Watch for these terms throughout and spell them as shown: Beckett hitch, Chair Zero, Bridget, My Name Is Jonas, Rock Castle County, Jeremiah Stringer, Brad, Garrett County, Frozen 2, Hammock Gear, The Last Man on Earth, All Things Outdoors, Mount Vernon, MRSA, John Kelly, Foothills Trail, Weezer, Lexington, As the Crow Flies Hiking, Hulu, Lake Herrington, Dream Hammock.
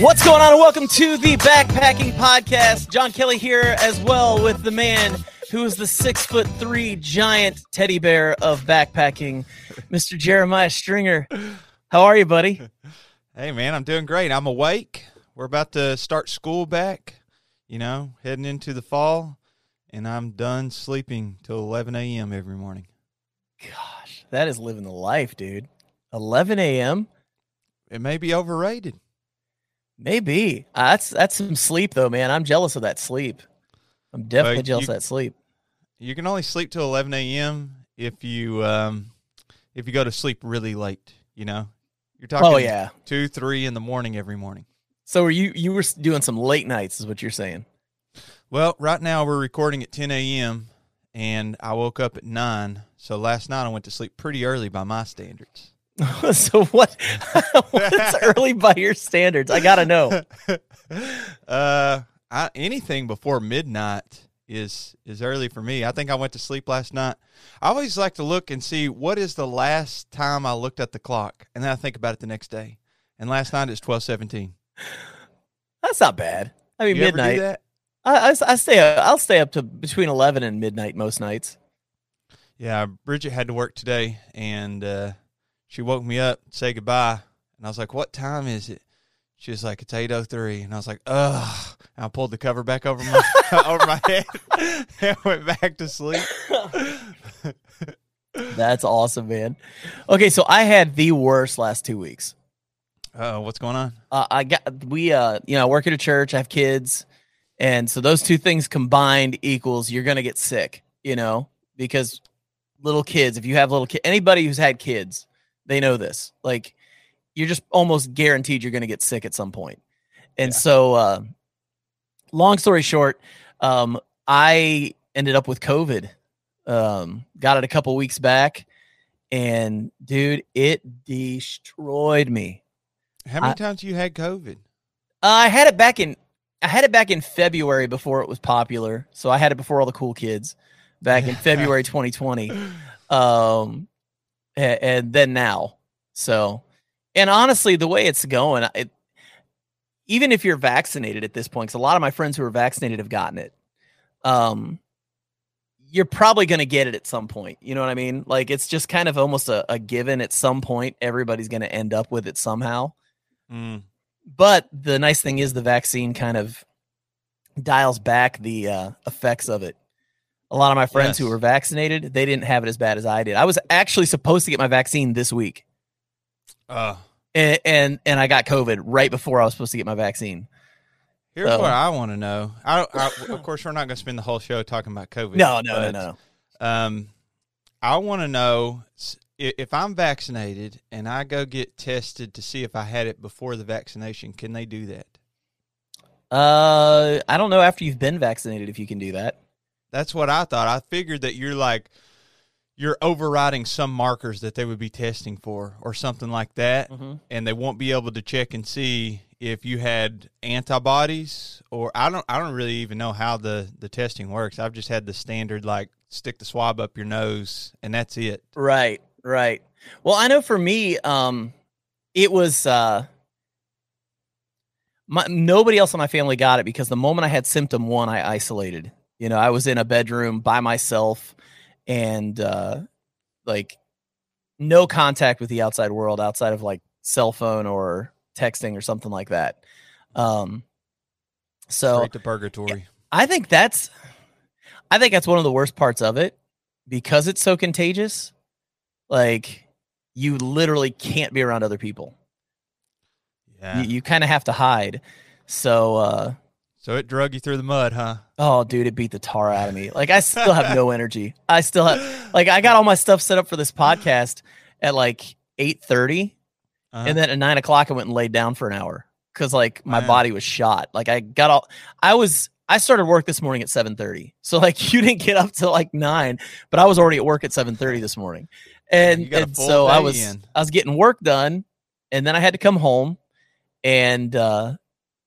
What's going on? And welcome to the Backpacking Podcast. John Kelly here as well with the man who is the 6'3" giant teddy bear of backpacking, Mr. Jeremiah Stringer. How are you, buddy? Hey, man, I'm doing great. I'm awake. We're about to start school back, you know, heading into the fall, and I'm done sleeping till 11 a.m. every morning. Gosh, that is living the life, dude. 11 a.m.? It may be overrated. Maybe. That's some sleep, though, man. I'm jealous of that sleep. I'm definitely jealous of that sleep. You can only sleep till 11 a.m. if you go to sleep really late, you know? You're talking 2, 3 in the morning every morning. So you were doing some late nights is what you're saying. Well, right now we're recording at 10 a.m., and I woke up at 9, so last night I went to sleep pretty early by my standards. So what's early by your standards? I gotta know. Anything before midnight is early for me. I think I went to sleep last night. I always like to look and see what is the last time I looked at the clock, and then I think about it the next day. And last night it's 12:17. That's not bad. I mean, you midnight. Ever do that? I'll stay up to between 11 and midnight most nights. Yeah, Bridget had to work today, and she woke me up, say goodbye, and I was like, "What time is it?" She was like, "It's 8:03," and I was like, "Ugh!" And I pulled the cover back over my over my head and went back to sleep. That's awesome, man. Okay, so I had the worst last 2 weeks. What's going on? I work at a church. I have kids, and so those two things combined equals you're gonna get sick, you know, because little kids. If you have little kids, anybody who's had kids, they know this. Like, you're just almost guaranteed you're going to get sick at some point. And so, long story short, I ended up with COVID. Got it a couple weeks back, and dude, it destroyed me. How many times you had COVID? I had it back in February before it was popular. So I had it before all the cool kids back in February 2020. And then now. So, and honestly, the way it's going, even if you're vaccinated at this point, because a lot of my friends who are vaccinated have gotten it, you're probably going to get it at some point. You know what I mean? Like, it's just kind of almost a given at some point. Everybody's going to end up with it somehow. Mm. But the nice thing is the vaccine kind of dials back the effects of it. A lot of my friends who were vaccinated, they didn't have it as bad as I did. I was actually supposed to get my vaccine this week. And I got COVID right before I was supposed to get my vaccine. Here's what I want to know. Of course, we're not going to spend the whole show talking about COVID. No. I want to know if I'm vaccinated and I go get tested to see if I had it before the vaccination, can they do that? I don't know after you've been vaccinated if you can do that. That's what I thought. I figured that you're overriding some markers that they would be testing for or something like that, mm-hmm. and they won't be able to check and see if you had antibodies or I don't really even know how the testing works. I've just had the standard, like, stick the swab up your nose, and that's it. Right. Well, I know for me, it was nobody else in my family got it because the moment I had symptom one, I isolated. You know, I was in a bedroom by myself and no contact with the outside world outside of like cell phone or texting or something like that. So straight to purgatory. I think that's one of the worst parts of it because it's so contagious. Like, you literally can't be around other people. Yeah. You kind of have to hide. So it drug you through the mud, huh? Oh, dude, it beat the tar out of me. Like, I still have no energy. I got all my stuff set up for this podcast at like 8:30, and then at 9:00 I went and laid down for an hour because my body was shot. Like, I started work this morning at 7:30, so like you didn't get up till like 9, but I was already at work at 7:30 this morning, and so I was getting work done, and then I had to come home, and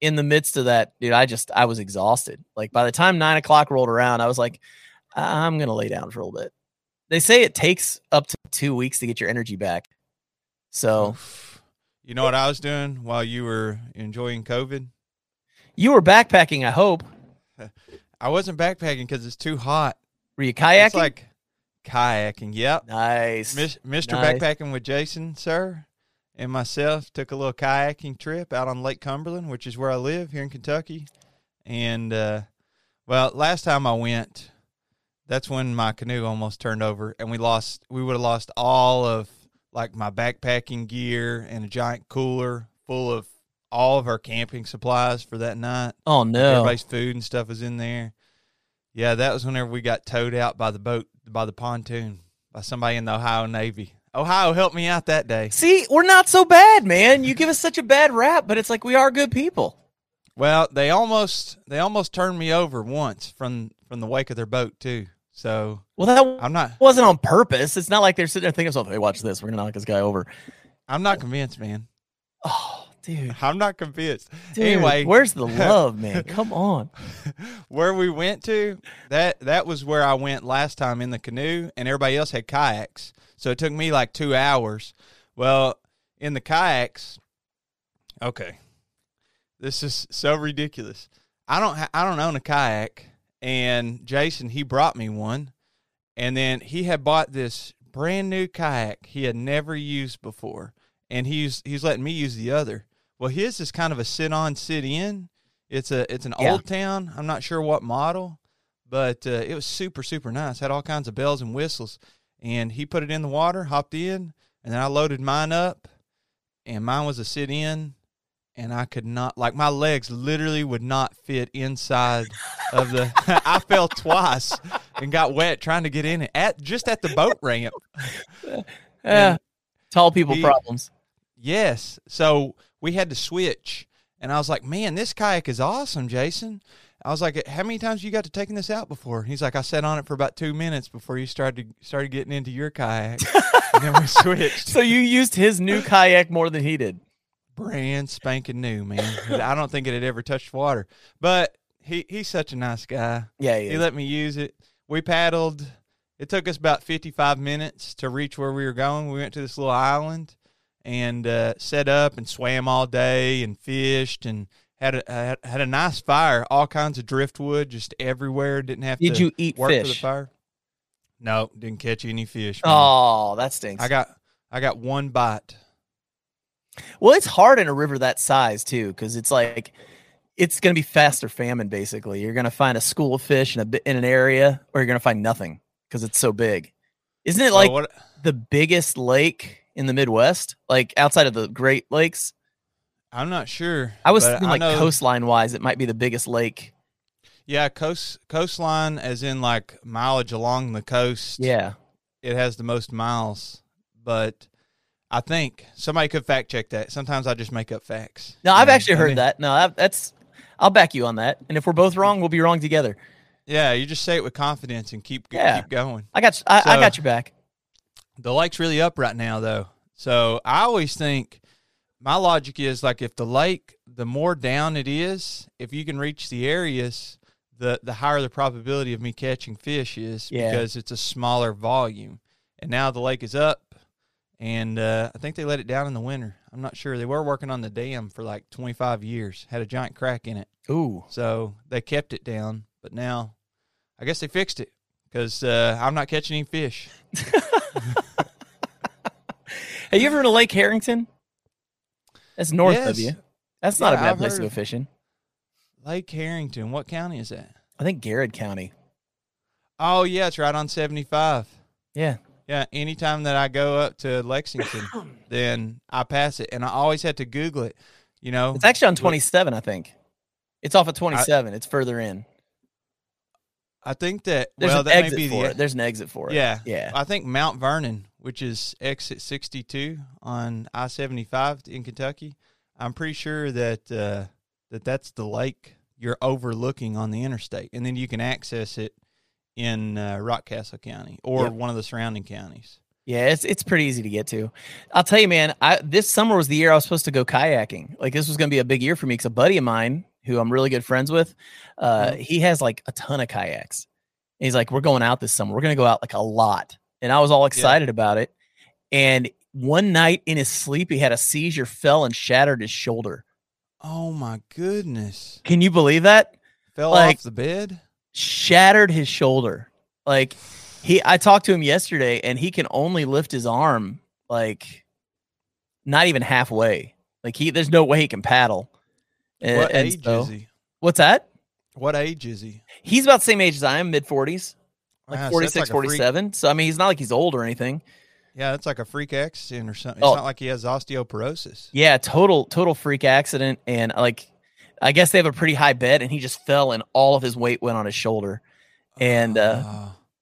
in the midst of that, dude, I was exhausted. Like, by the time 9:00 rolled around, I was like, I'm going to lay down for a little bit. They say it takes up to 2 weeks to get your energy back. So You know what I was doing while you were enjoying COVID? You were backpacking, I hope. I wasn't backpacking because it's too hot. Were you kayaking? It's like kayaking, yep. Nice. Mr. Nice. Backpacking with Jason, sir, and myself took a little kayaking trip out on Lake Cumberland, which is where I live here in Kentucky. And, well, last time I went, that's when my canoe almost turned over, and we would have lost all of, like, my backpacking gear and a giant cooler full of all of our camping supplies for that night. Oh, no. Everybody's food and stuff was in there. Yeah, that was whenever we got towed out by the boat, by the pontoon, by somebody in the Ohio Navy. Ohio helped me out that day. See, we're not so bad, man. You give us such a bad rap, but it's like we are good people. Well, they almost turned me over once from the wake of their boat, too. So, well, wasn't on purpose. It's not like they're sitting there thinking, "Hey, watch this. We're gonna knock this guy over." I'm not convinced, man. Oh, dude, I'm not convinced. Dude, anyway, where's the love, man? Come on. Where we went to that was where I went last time in the canoe, and everybody else had kayaks. So it took me like 2 hours. Well, in the kayaks, okay, this is so ridiculous. I don't own a kayak. And Jason, he brought me one, and then he had bought this brand new kayak he had never used before, and he's letting me use the other. Well, his is kind of a sit-on, sit-in. It's an Old Town. I'm not sure what model, but it was super, super nice. Had all kinds of bells and whistles, and he put it in the water, hopped in, and then I loaded mine up, and mine was a sit-in. And I could not, like, my legs literally would not fit inside of the, I fell twice and got wet trying to get in it at the boat ramp. Yeah. Tall people problems. Yes. So we had to switch. And I was like, man, this kayak is awesome, Jason. I was like, how many times you got to taking this out before? He's like, I sat on it for about 2 minutes before you started getting into your kayak. And then we switched. So you used his new kayak more than he did. Brand spanking new, man. I don't think it had ever touched water, but he's such a nice guy. Yeah, he let me use it. We paddled. It took us about 55 minutes to reach where we were going. We went to this little island and set up and swam all day and fished and had a nice fire. All kinds of driftwood just everywhere. Didn't have Did to you eat work fish? For the fire. No, didn't catch any fish, man. Oh, that stinks. I got one bite. Well, it's hard in a river that size, too, because it's like it's going to be fast or famine, basically. You're going to find a school of fish in an area, or you're going to find nothing because it's so big. Isn't it like the biggest lake in the Midwest, like outside of the Great Lakes? I'm not sure. I was thinking like coastline-wise, it might be the biggest lake. Yeah, coastline as in like mileage along the coast. Yeah. It has the most miles, but I think somebody could fact check that. Sometimes I just make up facts. No, I've actually heard that. No, I'll back you on that. And if we're both wrong, we'll be wrong together. Yeah, you just say it with confidence and keep going. I got your back. The lake's really up right now, though. So I always think my logic is like if the lake, the more down it is, if you can reach the areas, the higher the probability of me catching fish is because it's a smaller volume. And now the lake is up. And I think they let it down in the winter. I'm not sure. They were working on the dam for like 25 years. Had a giant crack in it. Ooh. So they kept it down. But now I guess they fixed it because I'm not catching any fish. Have you ever been to Lake Herrington? That's north of you. That's not a bad place to go fishing. Lake Herrington. What county is that? I think Garrett County. Oh, yeah. It's right on 75. Yeah. Yeah, anytime that I go up to Lexington, then I pass it, and I always had to Google it, you know. It's actually on 27, I think. It's off of 27. It's further in. I think that, there's an exit for it. Yeah. I think Mount Vernon, which is exit 62 on I-75 in Kentucky, I'm pretty sure that that's the lake you're overlooking on the interstate, and then you can access it in Rock Castle County or one of the surrounding counties. Yeah, it's pretty easy to get to. I'll tell you, man, this summer was the year I was supposed to go kayaking. Like, this was going to be a big year for me because a buddy of mine who I'm really good friends with, he has like a ton of kayaks. And he's like, we're going out this summer. We're going to go out like a lot. And I was all excited about it. And One night in his sleep, he had a seizure, fell, and shattered his shoulder. Oh, my goodness. Can you believe that? Fell off the bed? Shattered his shoulder. Like, I talked to him yesterday, and he can only lift his arm, like, not even halfway. Like, there's no way he can paddle. What age is he? What's that? What age is he? He's about the same age as I am, mid-40s. Like, wow, 46, so like 47. So, I mean, he's not like he's old or anything. Yeah, it's like a freak accident or something. It's not like he has osteoporosis. Yeah, total freak accident. And, like, I guess they have a pretty high bed, and he just fell, and all of his weight went on his shoulder. And,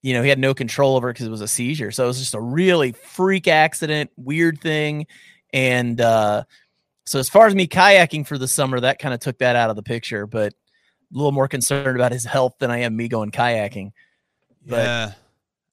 you know, he had no control over it because it was a seizure. So it was just a really freak accident, weird thing. And so as far as me kayaking for the summer, that kind of took that out of the picture. But a little more concerned about his health than I am me going kayaking. But, yeah.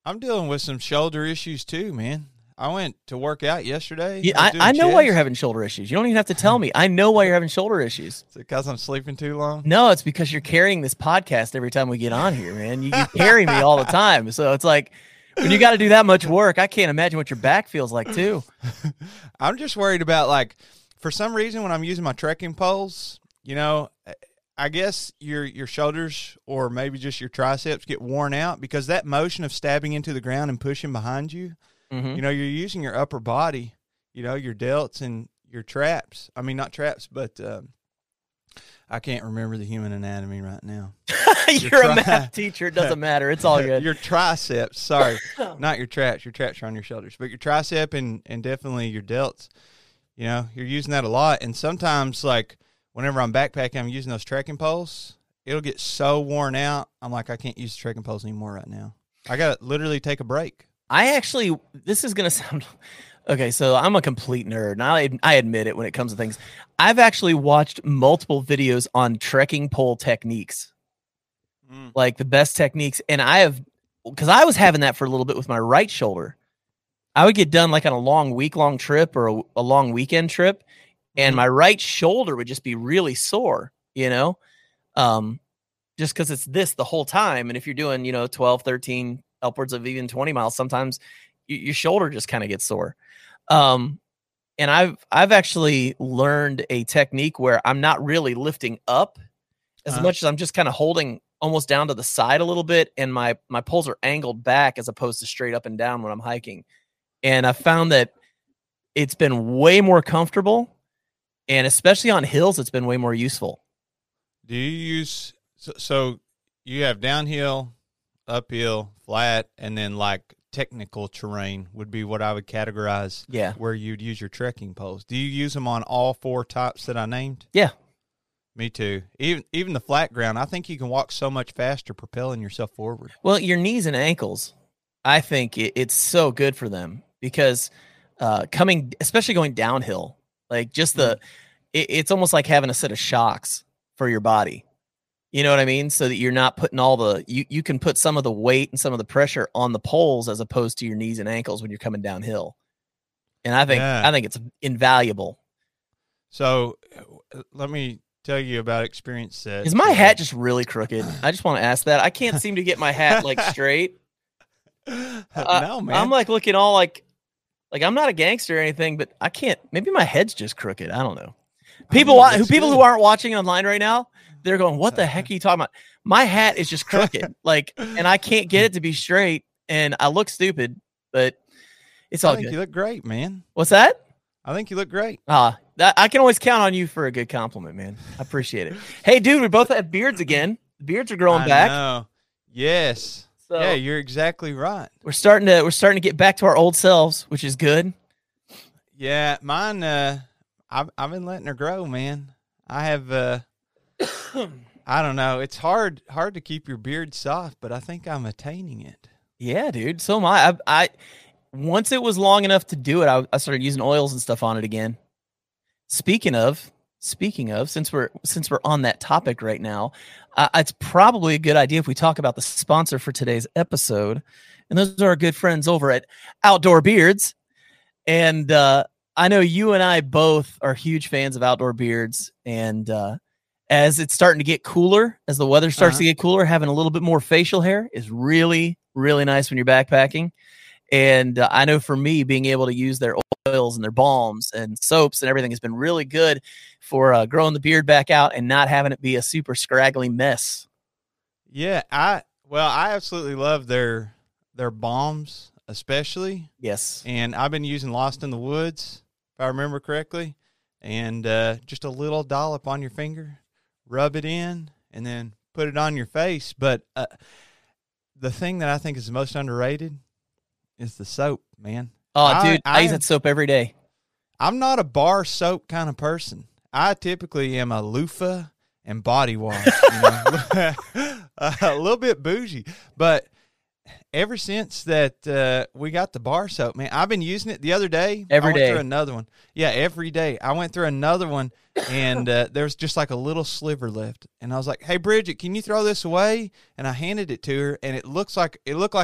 I'm dealing with some shoulder issues too, man. I went to work out yesterday. Yeah, I know why you're having shoulder issues. You don't even have to tell me. I know why you're having shoulder issues. Is it because I'm sleeping too long? No, it's because you're carrying this podcast every time we get on here, man. You carry me all the time. So it's like when you got to do that much work, I can't imagine what your back feels like too. I'm just worried about, like, for some reason when I'm using my trekking poles, you know, I guess your shoulders or maybe just your triceps get worn out because that motion of stabbing into the ground and pushing behind you, you know, you're using your upper body, you know, your delts and your traps. I mean, not traps, but I can't remember the human anatomy right now. You're a math teacher. It doesn't matter. It's all good. Your triceps. Sorry, not your traps. Your traps are on your shoulders, but your tricep and definitely your delts, you know, you're using that a lot. And sometimes, like, whenever I'm backpacking, I'm using those trekking poles. It'll get so worn out. I'm like, I can't use the trekking poles anymore right now. I got to literally take a break. This is going to sound, okay, so I'm a complete nerd, and I admit it when it comes to things. I've actually watched multiple videos on trekking pole techniques, like the best techniques. And because I was having that for a little bit with my right shoulder. I would get done like on a long week-long trip or a long weekend trip, and my right shoulder would just be really sore, you know, just because it's this the whole time. And if you're doing, you know, 12, 13, upwards of even 20 miles, sometimes your shoulder just kind of gets sore. And I've actually learned a technique where I'm not really lifting up as much as I'm just kind of holding almost down to the side a little bit. And my poles are angled back as opposed to straight up and down when I'm hiking. And I found that it's been way more comfortable. And especially on hills, it's been way more useful. Do you use, so you have downhill, uphill, flat, and then like technical terrain would be what I would categorize where you'd use your trekking poles. Do you use them on all four types that I named? Yeah. Me too. Even the flat ground, I think you can walk so much faster propelling yourself forward. Well, your knees and ankles, I think it's so good for them because especially going downhill, like just it's almost like having a set of shocks for your body. You know what I mean? So that you're not putting you can put some of the weight and some of the pressure on the poles as opposed to your knees and ankles when you're coming downhill. And I think it's invaluable. So let me tell you about experience set. Is my hat just really crooked? I just want to ask that. I can't seem to get my hat like straight. No, man. I'm like looking all like I'm not a gangster or anything, but I can't. Maybe my head's just crooked. I don't know. People who aren't watching online right now, they're going, "What the heck are you talking about?" My hat is just crooked, like, and I can't get it to be straight, and I look stupid, but it's all good. I think you look great, man. What's that? I think you look great. I can always count on you for a good compliment, man. I appreciate it. Hey, dude, we both have beards again. The beards are growing back. Know. Yes. So, yeah, you're exactly right. We're starting to get back to our old selves, which is good. Yeah, mine. I've been letting her grow, man. I have. I don't know. It's hard to keep your beard soft, but I think I'm attaining it. Yeah, dude. So am I. I once it was long enough to do it, I started using oils and stuff on it again. Speaking of, since we're on that topic right now, it's probably a good idea if we talk about the sponsor for today's episode, and those are our good friends over at Outdoor Beards. And I know you and I both are huge fans of Outdoor Beards, and as it's starting to get cooler, as the weather starts to get cooler, having a little bit more facial hair is really, really nice when you're backpacking. And I know for me, being able to use their oils and their balms and soaps and everything has been really good for growing the beard back out and not having it be a super scraggly mess. Yeah, I absolutely love their balms especially. Yes. And I've been using Lost in the Woods, if I remember correctly, and just a little dollop on your finger, rub it in, and then put it on your face. But the thing that I think is the most underrated is the soap, man. Oh, I use that soap every day. I'm not a bar soap kind of person. I typically am a loofah and body wash, you know? A little bit bougie. But ever since that we got the bar soap, man, I've been using it. The other day, I went through another one. Yeah, every day. I went through another one, and there was just like a little sliver left. And I was like, hey, Bridget, can you throw this away? And I handed it to her, and it looked like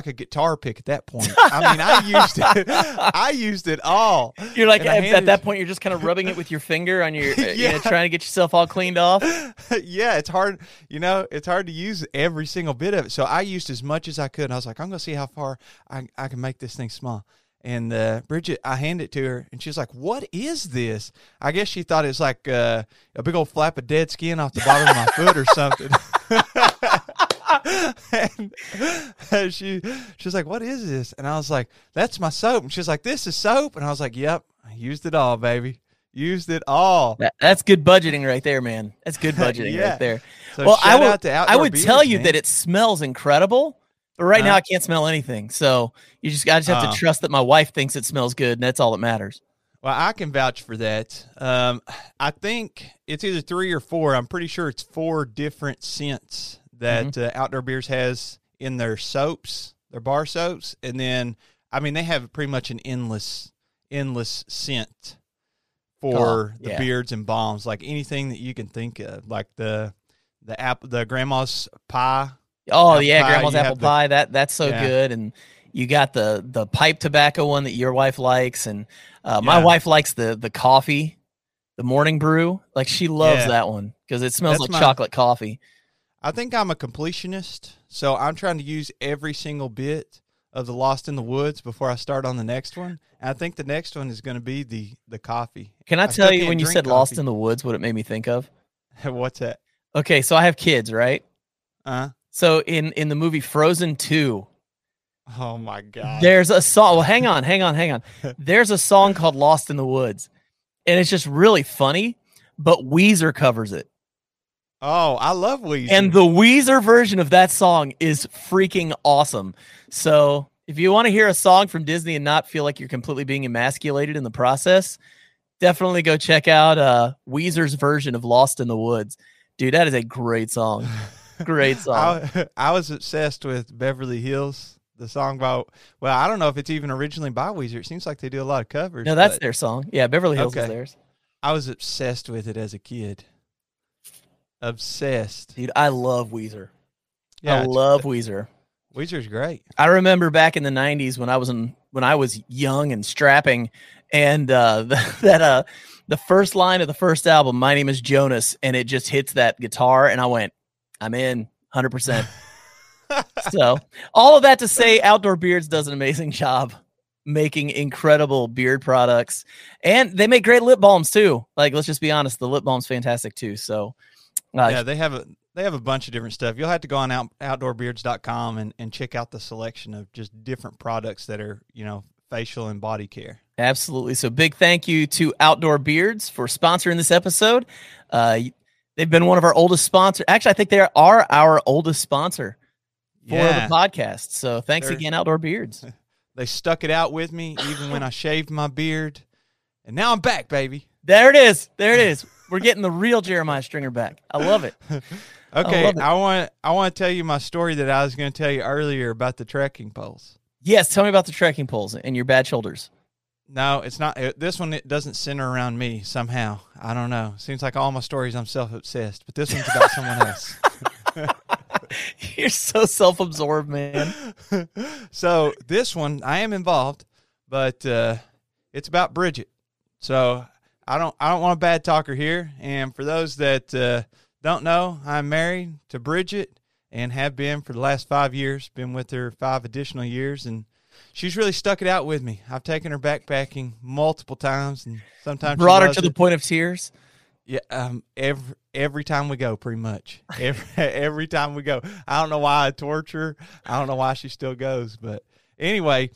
a guitar pick at that point. I mean, I used it all. You're like, at that point, you're just kind of rubbing it with your finger on your, yeah, you know, trying to get yourself all cleaned off. Yeah, it's hard. You know, it's hard to use every single bit of it. So I used as much as I could. And I was like, I'm going to see how far I can make this thing small. And Bridget, I hand it to her, and she's like, what is this? I guess she thought it was like a big old flap of dead skin off the bottom of my foot or something. And she's like, what is this? And I was like, that's my soap. And she's like, this is soap? And I was like, yep, I used it all, baby. Used it all. That's good budgeting right there, man. That's good budgeting yeah, right there. So well, I would tell you that it smells incredible. But right now I can't smell anything. So I just have to trust that my wife thinks it smells good, and that's all that matters. Well, I can vouch for that. I think it's either 3 or 4. I'm pretty sure it's 4 different scents that Outdoor Beards has in their soaps, their bar soaps. And then, I mean, they have pretty much an endless scent for the beards and balms, like anything that you can think of, like the grandma's pie. Oh, apple pie, grandma's apple pie. That's so good. And you got the pipe tobacco one that your wife likes. And my wife likes the coffee, the morning brew. Like, she loves that one because it smells like chocolate coffee. I think I'm a completionist, so I'm trying to use every single bit of the Lost in the Woods before I start on the next one. And I think the next one is going to be the coffee. Can I tell you, when you said coffee, Lost in the Woods, what it made me think of? What's that? Okay, so I have kids, right? Uh-huh. So in the movie Frozen 2, oh my God, there's a song. Well, hang on. There's a song called Lost in the Woods, and it's just really funny, but Weezer covers it. Oh, I love Weezer. And the Weezer version of that song is freaking awesome. So if you want to hear a song from Disney and not feel like you're completely being emasculated in the process, definitely go check out Weezer's version of Lost in the Woods. Dude, that is a great song. Great song. I was obsessed with Beverly Hills, the song by, well, I don't know if it's even originally by Weezer. It seems like they do a lot of covers. No, that's their song. Yeah, Beverly Hills is theirs. I was obsessed with it as a kid. Obsessed. Dude, I love Weezer. Yeah, I love Weezer. Weezer's great. I remember back in the 90s when I was young and strapping, and the first line of the first album, My Name Is Jonas, and it just hits that guitar, and I went, I'm in 100%. So all of that to say, Outdoor Beards does an amazing job making incredible beard products, and they make great lip balms too. Like, let's just be honest. The lip balm's fantastic too. So they have a bunch of different stuff. You'll have to go on outdoorbeards.com and check out the selection of just different products that are, you know, facial and body care. Absolutely. So big thank you to Outdoor Beards for sponsoring this episode. They've been one of our oldest sponsors. Actually, I think they are our oldest sponsor for the podcast. So thanks again, Outdoor Beards. They stuck it out with me even when I shaved my beard. And now I'm back, baby. There it is. We're getting the real Jeremiah Stringer back. I love it. Okay, I want to tell you my story that I was going to tell you earlier about the trekking poles. Yes, tell me about the trekking poles and your bad shoulders. No, it's not. This one, it doesn't center around me somehow. I don't know. Seems like all my stories, I'm self-obsessed, but this one's about someone else. You're so self-absorbed, man. So this one, I am involved, but it's about Bridget. So I don't want a bad talker here. And for those that don't know, I'm married to Bridget and have been for the last 5 years, been with her 5 additional years, and she's really stuck it out with me. I've taken her backpacking multiple times, and sometimes brought her to the point of tears. Yeah, every time we go, pretty much every time we go. I don't know why I torture her. I don't know why she still goes, but anyway,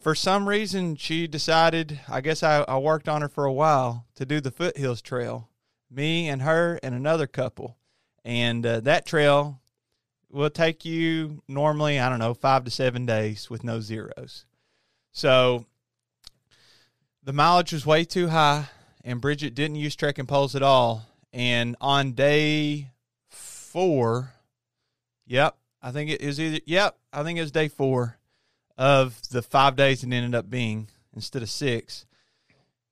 for some reason she decided. I guess I worked on her for a while to do the Foothills Trail. Me and her and another couple, and that trail will take you normally, I don't know, 5 to 7 days with no zeros. So the mileage was way too high, and Bridget didn't use trekking poles at all. And on day four, I think it was day four of the 5 days it ended up being instead of 6.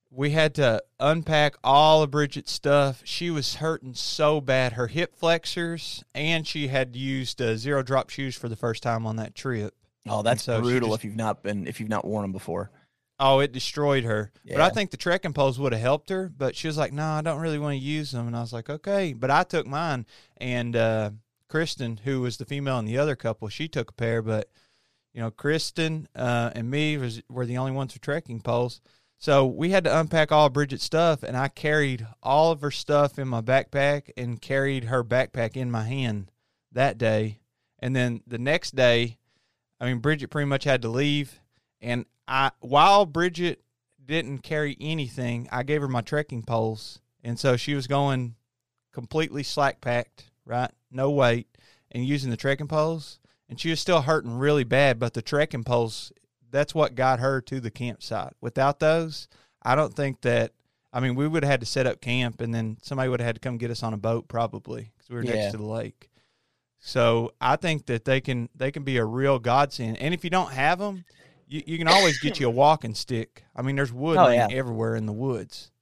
We had to unpack all of Bridget's stuff. She was hurting so bad. Her hip flexors, and she had used zero-drop shoes for the first time on that trip. Oh, that's so brutal if you've not worn them before. Oh, it destroyed her. Yeah. But I think the trekking poles would have helped her, but she was like, no, I don't really want to use them. And I was like, okay. But I took mine, and Kristen, who was the female in the other couple, she took a pair. But, you know, Kristen and me were the only ones with trekking poles. So we had to unpack all of Bridget's stuff, and I carried all of her stuff in my backpack and carried her backpack in my hand that day. And then the next day, Bridget pretty much had to leave. And while Bridget didn't carry anything, I gave her my trekking poles. And so she was going completely slack-packed, right? No weight, and using the trekking poles. And she was still hurting really bad, but the trekking poles, that's what got her to the campsite. Without those, I don't think that, we would have had to set up camp, and then somebody would have had to come get us on a boat probably, because we were next to the lake. So I think that they can be a real godsend. And if you don't have them, you can always get you a walking stick. There's wood everywhere in the woods.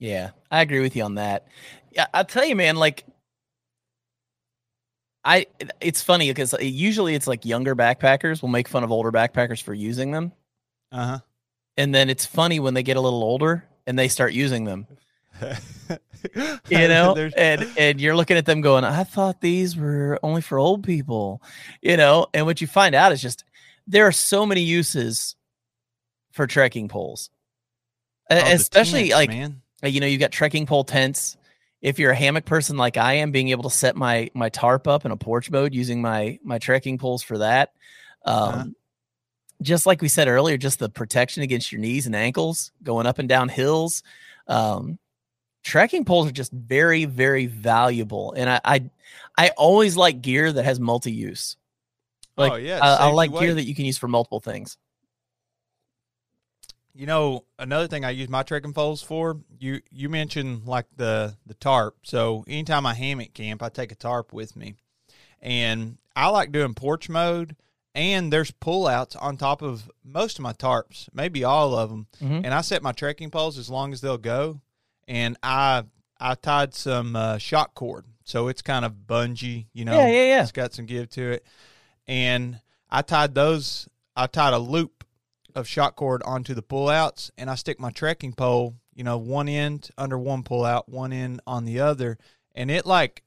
Yeah, I agree with you on that. Yeah, I'll tell you, man, it's funny because usually it's like younger backpackers will make fun of older backpackers for using them. Uh-huh. And then it's funny when they get a little older and they start using them. You know, and you're looking at them going, I thought these were only for old people, you know, and what you find out is just there are so many uses for trekking poles, especially tents, you've got trekking pole tents. If you're a hammock person like I am, being able to set my tarp up in a porch mode using my trekking poles for that. Just like we said earlier, just the protection against your knees and ankles going up and down hills. Trekking poles are just very, very valuable. And I always like gear that has multi-use. I like gear that you can use for multiple things. You know, another thing I use my trekking poles for, you mentioned the tarp. So anytime I hammock camp, I take a tarp with me. And I like doing porch mode, and there's pullouts on top of most of my tarps, maybe all of them. Mm-hmm. And I set my trekking poles as long as they'll go. And I tied some shock cord. So it's kind of bungee, you know. Yeah. It's got some give to it. And I tied a loop of shock cord onto the pullouts, and I stick my trekking pole, one end under one pullout, one end on the other, and it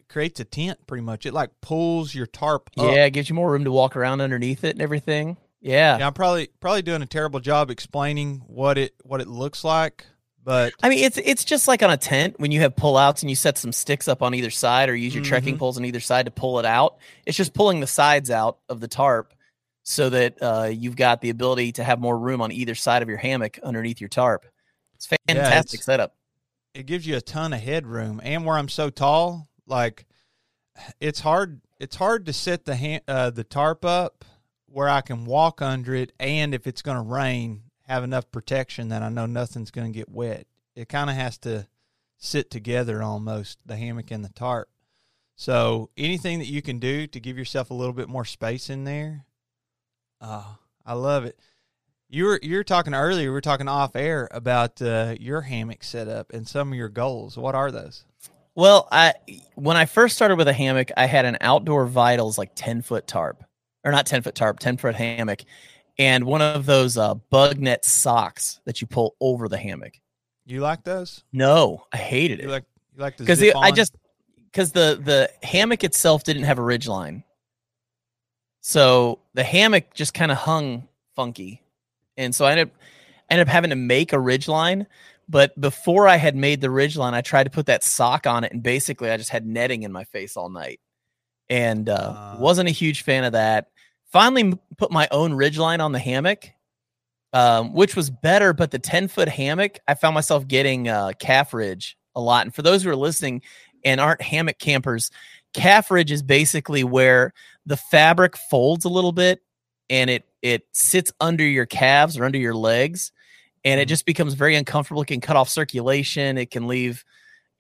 creates a tent pretty much. It pulls your tarp up. Yeah, it gives you more room to walk around underneath it and everything. Yeah. Yeah, I'm probably doing a terrible job explaining what it looks like, but it's just like on a tent when you have pullouts and you set some sticks up on either side or use your trekking poles on either side to pull it out. It's just pulling the sides out of the tarp, so that you've got the ability to have more room on either side of your hammock underneath your tarp. It's fantastic setup. It gives you a ton of headroom, and where I'm so tall, it's hard. It's hard to set the tarp up where I can walk under it, and if it's going to rain, have enough protection that I know nothing's going to get wet. It kind of has to sit together almost, the hammock and the tarp. So anything that you can do to give yourself a little bit more space in there. Oh, I love it. You're talking earlier, we were talking off air about your hammock setup and some of your goals. What are those? Well, when I first started with a hammock, I had an Outdoor Vitals 10-foot tarp. Or not 10-foot tarp, 10-foot hammock. And one of those bug net socks that you pull over the hammock. You like those? No, I hated it. You like the zip on? Because the hammock itself didn't have a ridge line. So the hammock just kind of hung funky And so I ended up having to make a ridgeline. But before I had made the ridgeline, I tried to put that sock on it, and basically I just had netting in my face all night, and wasn't a huge fan of that. Finally put my own ridgeline on the hammock, which was better. But the 10-foot hammock, I found myself getting calf ridge a lot. And for those who are listening and aren't hammock campers, calf ridge is basically where the fabric folds a little bit and it sits under your calves or under your legs. And it just becomes very uncomfortable. It can cut off circulation. It can leave,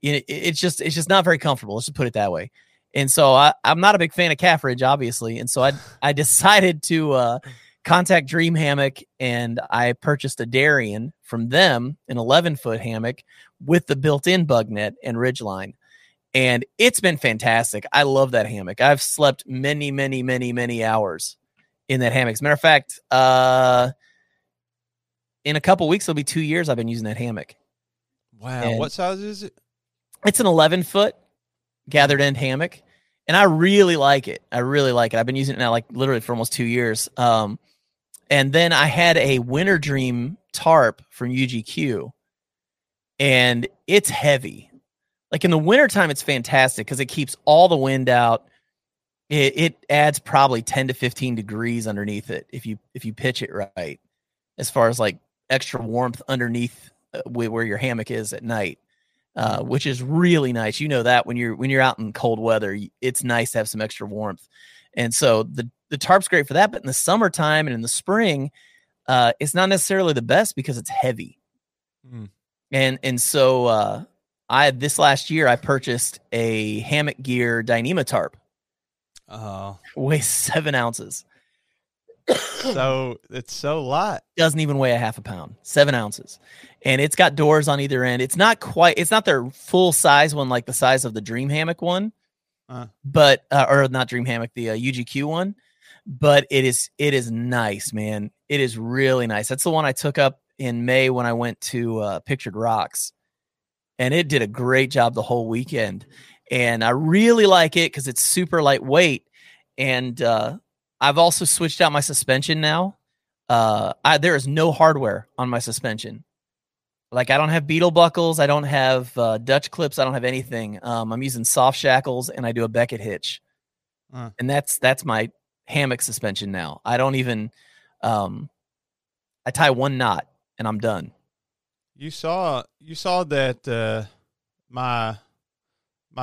you know, it's just not very comfortable. Let's just put it that way. And so I'm not a big fan of calf ridge, obviously. And so I decided to contact Dream Hammock, and I purchased a Darien from them, an 11-foot hammock with the built-in bug net and ridgeline. And it's been fantastic. I love that hammock. I've slept many, many, many, many hours in that hammock. As a matter of fact, in a couple weeks, it'll be 2 years I've been using that hammock. Wow. And what size is it? It's an 11-foot gathered end hammock. And I really like it. I've been using it now, like, literally for almost 2 years. And then I had a Winter Dream tarp from UGQ. And it's heavy. Like, in the wintertime, it's fantastic because it keeps all the wind out. It adds probably 10 to 15 degrees underneath it if you pitch it right, as far as, like, extra warmth underneath where your hammock is at night, which is really nice. You know that when you're out in cold weather, it's nice to have some extra warmth. And so the tarp's great for that. But in the summertime and in the spring, it's not necessarily the best because it's heavy. Mm. And so this last year I purchased a Hammock Gear Dyneema tarp. Oh, weighs 7 ounces. So it's so light. Doesn't even weigh a half a pound, 7 ounces. And it's got doors on either end. It's not their full size one, like the size of the Dream Hammock one, but, or not Dream Hammock, the UGQ one, but it is nice, man. It is really nice. That's the one I took up in May when I went to Pictured Rocks, and it did a great job the whole weekend. And I really like it cause it's super lightweight. And, I've also switched out my suspension now. There is no hardware on my suspension. Like, I don't have beetle buckles. I don't have Dutch clips. I don't have anything. I'm using soft shackles, and I do a Beckett hitch. And that's my hammock suspension now. I don't even I tie one knot, and I'm done. You saw that my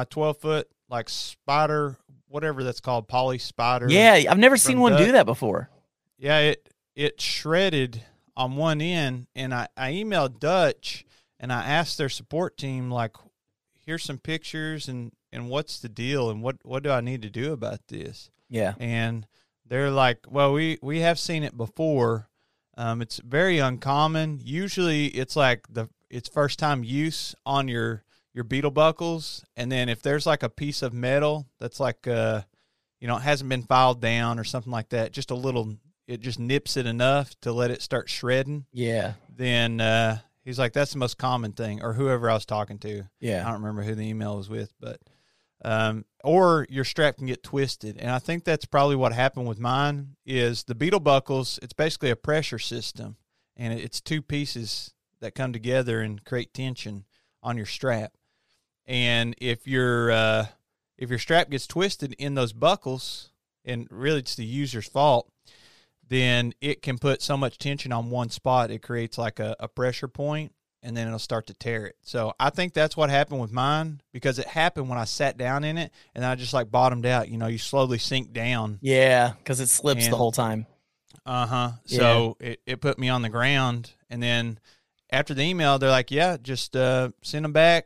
12-foot, like, spider, whatever that's called, poly spider. Yeah, I've never seen one do that before. Yeah, it shredded on one end, and I emailed Dutch, and I asked their support team, like, here's some pictures, and what's the deal, and what do I need to do about this? Yeah. And they're like, well, we have seen it before. It's very uncommon. Usually it's like it's first time use on your beetle buckles, and then if there's, like, a piece of metal that's, like, it hasn't been filed down or something like that, just a little, it just nips it enough to let it start shredding. Yeah. Then he's like, that's the most common thing, or whoever I was talking to. Yeah. I don't remember who the email was with, but or your strap can get twisted. And I think that's probably what happened with mine is the beetle buckles, it's basically a pressure system, and it's two pieces that come together and create tension on your strap. And if your strap gets twisted in those buckles, and really it's the user's fault, then it can put so much tension on one spot, it creates like a pressure point, and then it'll start to tear it. So I think that's what happened with mine, because it happened when I sat down in it, and I just, like, bottomed out. You know, you slowly sink down. Yeah, because it slips the whole time. Uh-huh. Yeah. So it put me on the ground, and then after the email, they're like, yeah, just send them back.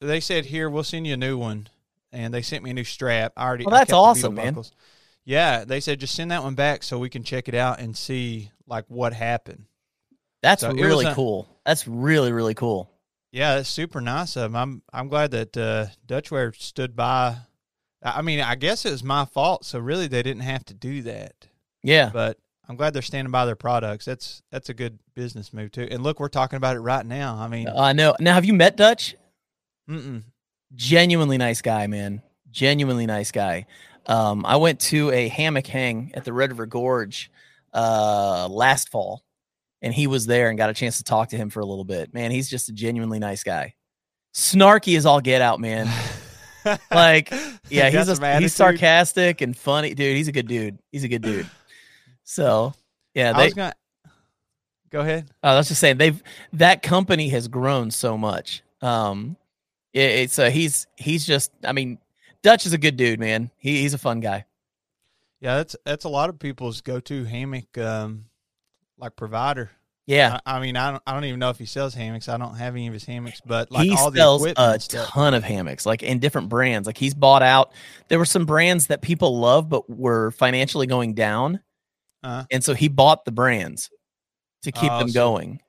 They said, here, we'll send you a new one. And they sent me a new strap. Well, that's awesome, man. Yeah, they said, just send that one back so we can check it out and see, like, what happened. That's really cool. That's really, really cool. Yeah, that's super nice of them. I'm glad that Dutchware stood by. I mean, I guess it was my fault, so really they didn't have to do that. Yeah. But I'm glad they're standing by their products. That's a good business move, too. And look, we're talking about it right now. I mean, I know. Now, have you met Dutch? Mm-mm. Genuinely nice guy, man. Genuinely nice guy. I went to a hammock hang at the Red River Gorge last fall, and he was there and got a chance to talk to him for a little bit. Man, he's just a genuinely nice guy. Snarky as all get out, man. Like, yeah, he's sarcastic and funny, dude. He's a good dude. He's a good dude. So, yeah, go ahead. I was just saying that company has grown so much. He's just, I mean, Dutch is a good dude, man. He's a fun guy. Yeah, that's a lot of people's go-to hammock, like provider. Yeah, I mean, I don't even know if he sells hammocks. I don't have any of his hammocks, but like he all the sells a ton of hammocks, like in different brands. Like he's bought out. There were some brands that people love, but were financially going down, and so he bought the brands to keep them going.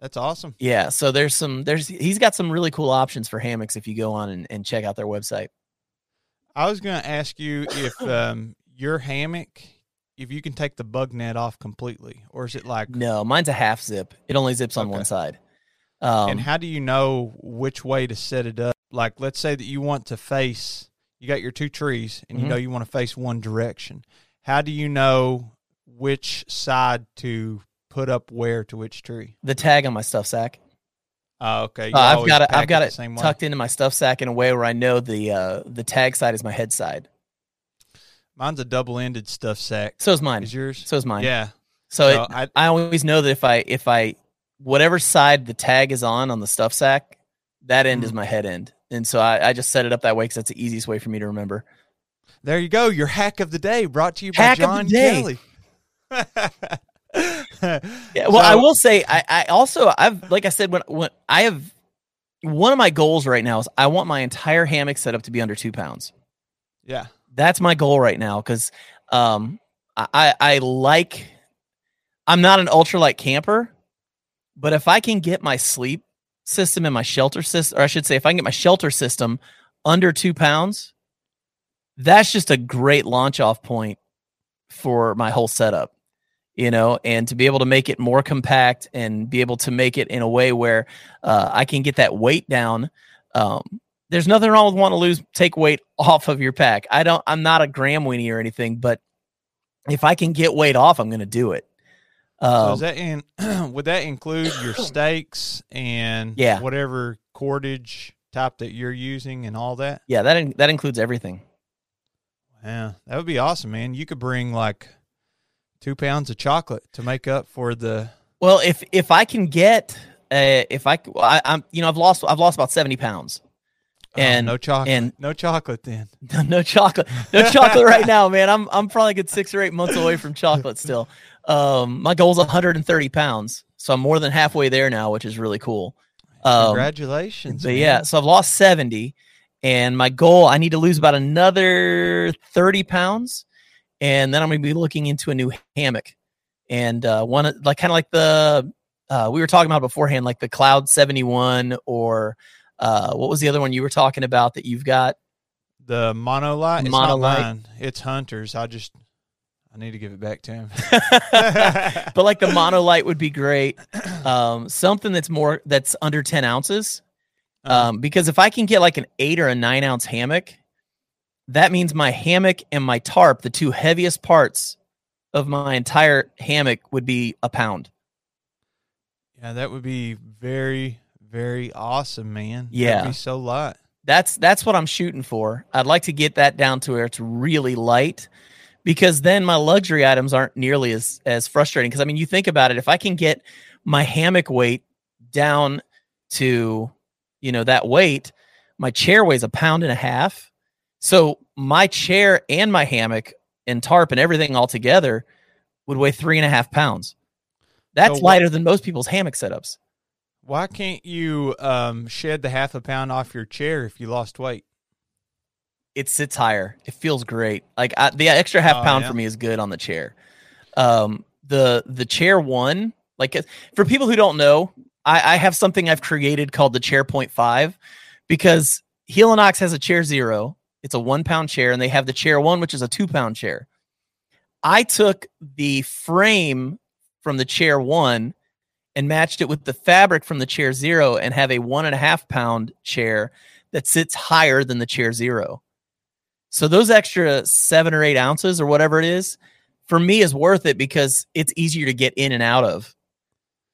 That's awesome. Yeah, so he's got some really cool options for hammocks if you go on and check out their website. I was going to ask you if your hammock, if you can take the bug net off completely, or is it like... No, mine's a half zip. It only zips on one side. And how do you know which way to set it up? Like, let's say that you want to face... You got your two trees, and you know you want to face one direction. How do you know which side to put up where to which tree? The tag on my stuff sack. Okay. I've got it tucked into my stuff sack in a way where I know the tag side is my head side. Mine's a double-ended stuff sack. So is mine. Is yours? So is mine. Yeah. So I always know that if I whatever side the tag is on the stuff sack, that end is my head end. And so I just set it up that way because that's the easiest way for me to remember. There you go. Your hack of the day brought to you by John Kelly. Yeah, well, so, I will say I've like I said, when I have, one of my goals right now is I want my entire hammock set up to be under 2 pounds. Yeah. That's my goal right now because I'm not an ultralight camper, but if I can get my sleep system and my shelter system, or I should say if I can get my shelter system under 2 pounds, that's just a great launch off point for my whole setup, you know, and to be able to make it more compact and be able to make it in a way where I can get that weight down. There's nothing wrong with wanting to take weight off of your pack. I'm not a gram weenie or anything, but if I can get weight off, I'm going to do it. So would that include your steaks and whatever cordage type that you're using and all that? Yeah, that includes everything. Yeah, that would be awesome, man. You could bring like 2 pounds of chocolate to make up for the... Well, if I can get, I've lost about 70 pounds. And no chocolate. No chocolate right now, man. I'm probably a good 6 or 8 months away from chocolate still. My goal is 130 pounds, so I'm more than halfway there now, which is really cool. Congratulations. But man. Yeah, so I've lost 70, and my goal, I need to lose about another 30 pounds, and then I'm going to be looking into a new hammock, and one like kind of like the we were talking about beforehand, like the Cloud 71 or. What was the other one you were talking about that you've got? The Monolite. Monolite. It's Hunter's. I need to give it back to him. But like the Monolite would be great. Something that's under 10 ounces. Because if I can get like an 8 or a 9 ounce hammock, that means my hammock and my tarp, the two heaviest parts of my entire hammock, would be a pound. Yeah, that would be very... Very awesome, man. Yeah. That'd be so light. That's what I'm shooting for. I'd like to get that down to where it's really light, because then my luxury items aren't nearly as frustrating. Because, I mean, you think about it. If I can get my hammock weight down to, you know, that weight, my chair weighs 1.5 pounds. So my chair and my hammock and tarp and everything all together would weigh 3.5 pounds. That's lighter than most people's hammock setups. Why can't you shed the 0.5 pound off your chair if you lost weight? It sits higher. It feels great. Like the extra 0.5 pound for me is good on the chair. The chair one, like for people who don't know, I have something I've created called the Chair 0.5, because Helinox has a Chair Zero. It's a 1 pound chair, and they have the Chair One, which is a 2 pound chair. I took the frame from the Chair One and matched it with the fabric from the Chair Zero, and have a 1.5 pound chair that sits higher than the Chair Zero. So those extra 7 or 8 ounces or whatever it is, for me, is worth it because it's easier to get in and out of.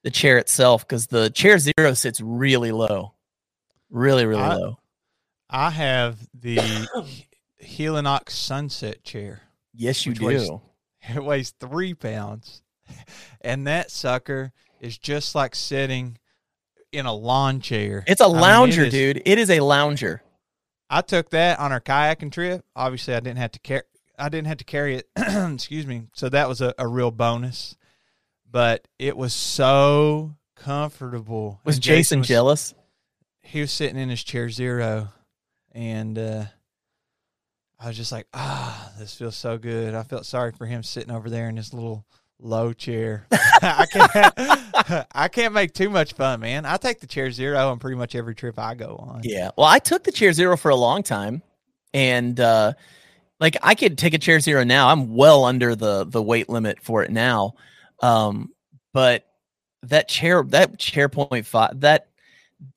the chair itself, because the Chair Zero sits really low, really low. I have the Helinox sunset chair. Yes, you do. It weighs 3 pounds, and that sucker is just like sitting in a lawn chair. It's a lounger, dude. It is a lounger. I took that on our kayaking trip. Obviously, I didn't have to carry. it. Excuse me. So that was a real bonus. But it was so comfortable. Was Jason jealous? He was sitting in his Chair Zero, and I was just like, this feels so good. I felt sorry for him sitting over there in his little low chair. I can't make too much fun, man. I take the Chair Zero on pretty much every trip I go on. Yeah. Well, I took the Chair Zero for a long time, and like I could take a Chair Zero now. I'm well under the weight limit for it now. But that chair 0.5, that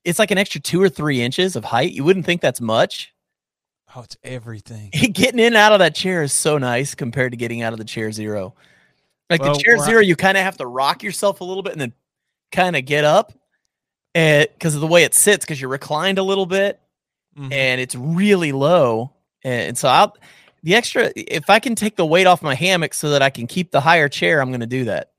it's like an extra 2 or 3 inches of height. You wouldn't think that's much. Oh, it's everything. Getting in and out of that chair is so nice compared to getting out of the Chair Zero. Like the Chair Zero, you kind of have to rock yourself a little bit and then kind of get up because of the way it sits, because you're reclined a little bit, and it's really low. And so if I can take the weight off my hammock so that I can keep the higher chair, I'm going to do that.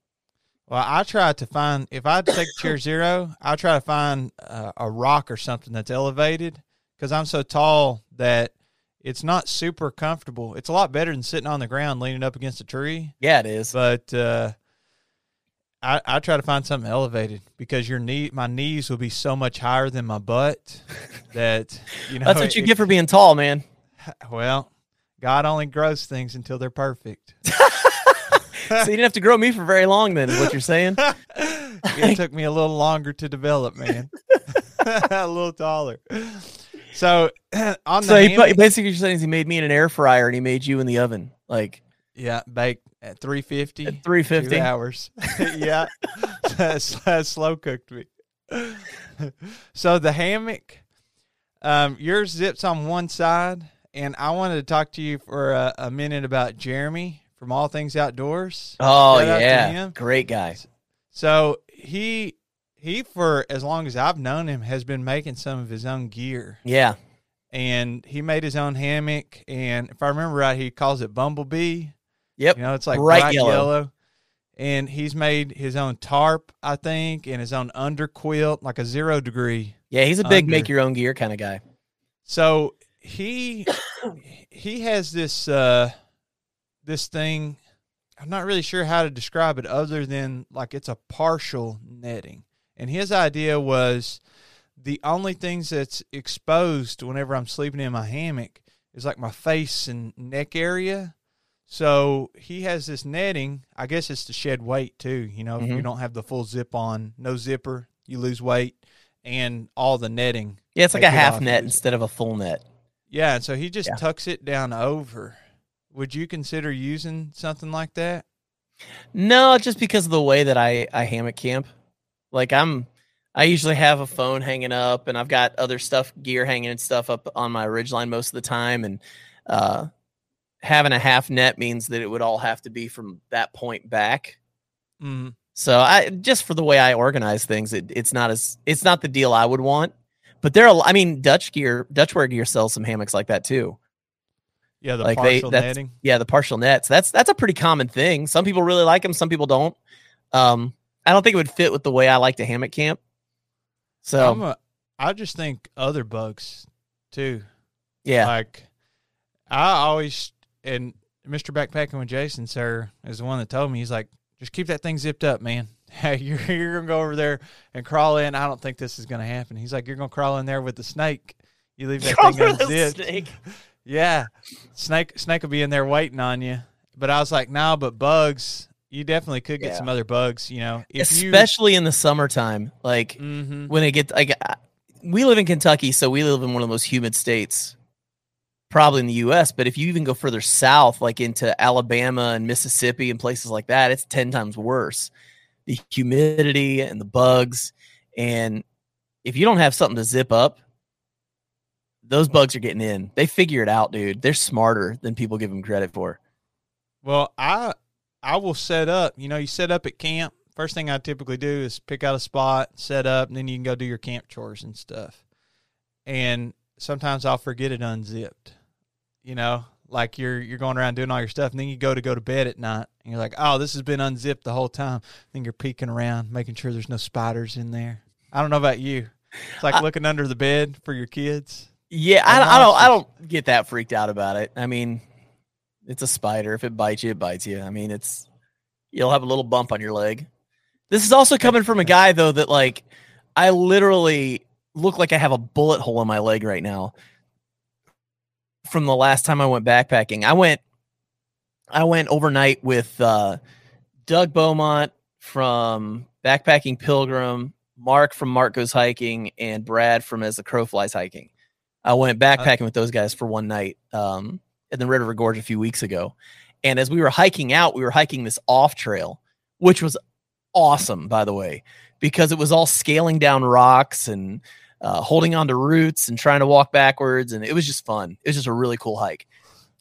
Well, if I take Chair Zero, I'll try to find a rock or something that's elevated, because I'm so tall that it's not super comfortable. It's a lot better than sitting on the ground leaning up against a tree. Yeah, it is. But I try to find something elevated, because my knees will be so much higher than my butt that, you know. That's what you get for being tall, man. Well, God only grows things until they're perfect. So you didn't have to grow me for very long then, is what you're saying? It took me a little longer to develop, man. A little taller. So basically you're saying he made me in an air fryer and he made you in the oven. Like, yeah, baked at 350. At 350 hours. Yeah. Slow cooked me. So the hammock, yours zips on one side, and I wanted to talk to you for a minute about Jeremy from All Things Outdoors. Oh, yeah. Great guy. So he, for as long as I've known him, has been making some of his own gear. Yeah. And he made his own hammock. And if I remember right, he calls it Bumblebee. Yep. You know, it's like bright yellow. And he's made his own tarp, I think, and his own underquilt, like a 0 degree. Yeah, he's a big make your own gear kind of guy. So he has this this thing. I'm not really sure how to describe it other than like it's a partial netting. And his idea was the only things that's exposed whenever I'm sleeping in my hammock is like my face and neck area. So he has this netting. I guess it's to shed weight too. You know, if you don't have the full zip on, no zipper, you lose weight, and all the netting. Yeah, it's like a half net instead of a full net. Yeah, and so he just tucks it down over. Would you consider using something like that? No, just because of the way that I hammock camp. Like I usually have a phone hanging up, and I've got other gear hanging and stuff up on my ridgeline most of the time. And having a half net means that it would all have to be from that point back. Mm-hmm. So just for the way I organize things, it's not the deal I would want. But Dutchware gear sells some hammocks like that too. Yeah, the partial netting. Yeah, the partial nets. That's a pretty common thing. Some people really like them, some people don't. I don't think it would fit with the way I like to hammock camp. So I just think other bugs too. Yeah. Like I always, and Mr. Backpacking with Jason, sir, is the one that told me, he's like, just keep that thing zipped up, man. Hey, you're going to go over there and crawl in. I don't think this is going to happen. He's like, you're going to crawl in there with the snake. You leave that thing unzipped. Yeah. Snake will be in there waiting on you. But I was like, no, but bugs. You definitely could get some other bugs, you know, especially in the summertime. Like when it gets, like, we live in Kentucky, so we live in one of the most humid states, probably in the U.S. But if you even go further south, like into Alabama and Mississippi and places like that, it's 10 times worse. The humidity and the bugs, and if you don't have something to zip up, those bugs are getting in. They figure it out, dude. They're smarter than people give them credit for. Well, I will set up, you know, you set up at camp first thing I typically do is pick out a spot, set up, and then you can go do your camp chores and stuff. And sometimes I'll forget it unzipped, you know, like you're going around doing all your stuff, and then you go to bed at night, and you're like, oh, this has been unzipped the whole time. Then you're peeking around, making sure there's no spiders in there. I don't know about you. It's like looking under the bed for your kids. Yeah, I don't get that freaked out about it. I mean, it's a spider. If it bites you, it bites you. I mean, you'll have a little bump on your leg. This is also coming from a guy, though, that, like, I literally look like I have a bullet hole in my leg right now from the last time I went backpacking. I went overnight with Doug Beaumont from Backpacking Pilgrim, Mark from Mark Goes Hiking, and Brad from As the Crow Flies Hiking. I went backpacking with those guys for one night in the Red River Gorge a few weeks ago. And as we were hiking out, we were hiking this off trail, which was awesome, by the way, because it was all scaling down rocks and holding on to roots and trying to walk backwards. And it was just fun. It was just a really cool hike.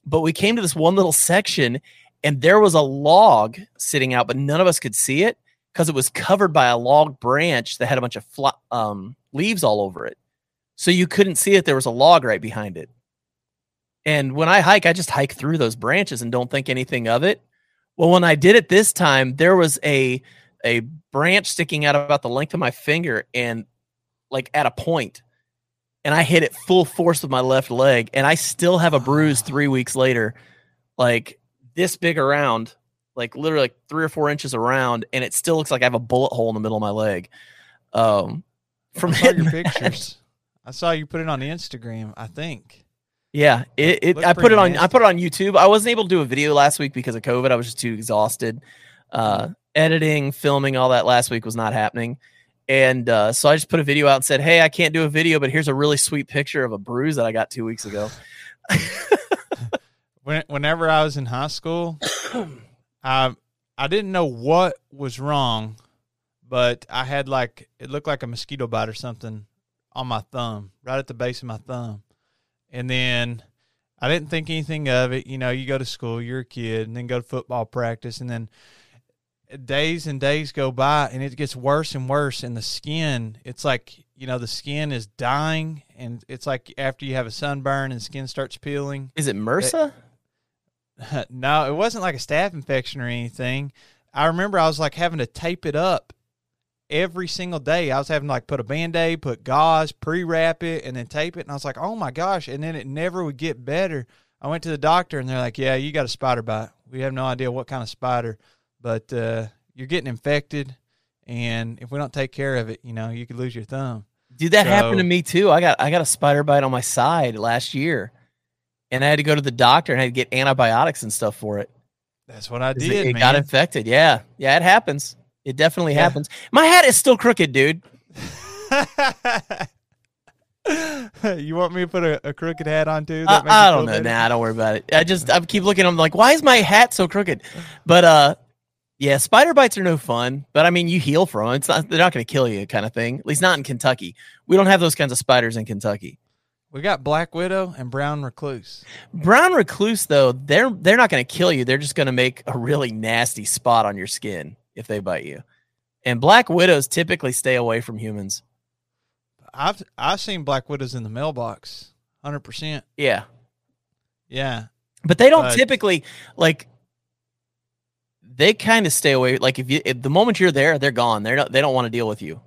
But we came to this one little section, and there was a log sitting out, but none of us could see it because it was covered by a log branch that had a bunch of leaves all over it. So you couldn't see it. There was a log right behind it. And when I hike, I just hike through those branches and don't think anything of it. Well, when I did it this time, there was a branch sticking out about the length of my finger and like at a point. And I hit it full force with my left leg. And I still have a bruise 3 weeks later, like this big around, like literally like 3 or 4 inches around. And it still looks like I have a bullet hole in the middle of my leg. From hitting your pictures. I saw you put it on Instagram, I think. Yeah, I put it on YouTube. I wasn't able to do a video last week because of COVID. I was just too exhausted. Editing, filming, all that last week was not happening. And so I just put a video out and said, hey, I can't do a video, but here's a really sweet picture of a bruise that I got 2 weeks ago. Whenever I was in high school, I didn't know what was wrong, but I had like, it looked like a mosquito bite or something on my thumb, right at the base of my thumb. And then I didn't think anything of it. You know, you go to school, you're a kid, and then go to football practice. And then days and days go by, and it gets worse and worse. And the skin, it's like, you know, the skin is dying. And it's like after you have a sunburn and skin starts peeling. Is it MRSA? No, it wasn't like a staph infection or anything. I remember I was like having to tape it up. Every single day I was having to like put a Band-Aid, put gauze, pre-wrap it, and then tape it. And I was like, oh my gosh. And then it never would get better. I went to the doctor and they're like, yeah, you got a spider bite. We have no idea what kind of spider, but you're getting infected. And if we don't take care of it, you know, you could lose your thumb. Dude, that happened to me too. I got a spider bite on my side last year, and I had to go to the doctor and I had to get antibiotics and stuff for it. That's what I did. It got infected. Yeah. Yeah. It happens. It definitely happens. My hat is still crooked, dude. You want me to put a crooked hat on too? That I don't know. Better? Nah, don't worry about it. I keep looking. I'm like, why is my hat so crooked? But yeah, spider bites are no fun. But I mean, you heal from them. They're not going to kill you, kind of thing. At least not in Kentucky. We don't have those kinds of spiders in Kentucky. We got black widow and brown recluse. Brown recluse, though, they're not going to kill you. They're just going to make a really nasty spot on your skin if they bite you. And black widows typically stay away from humans. I've seen black widows in the mailbox, 100%. Yeah. Yeah. But they don't typically, like, they kind of stay away. Like, if the moment you're there, they're gone. They don't want to deal with you.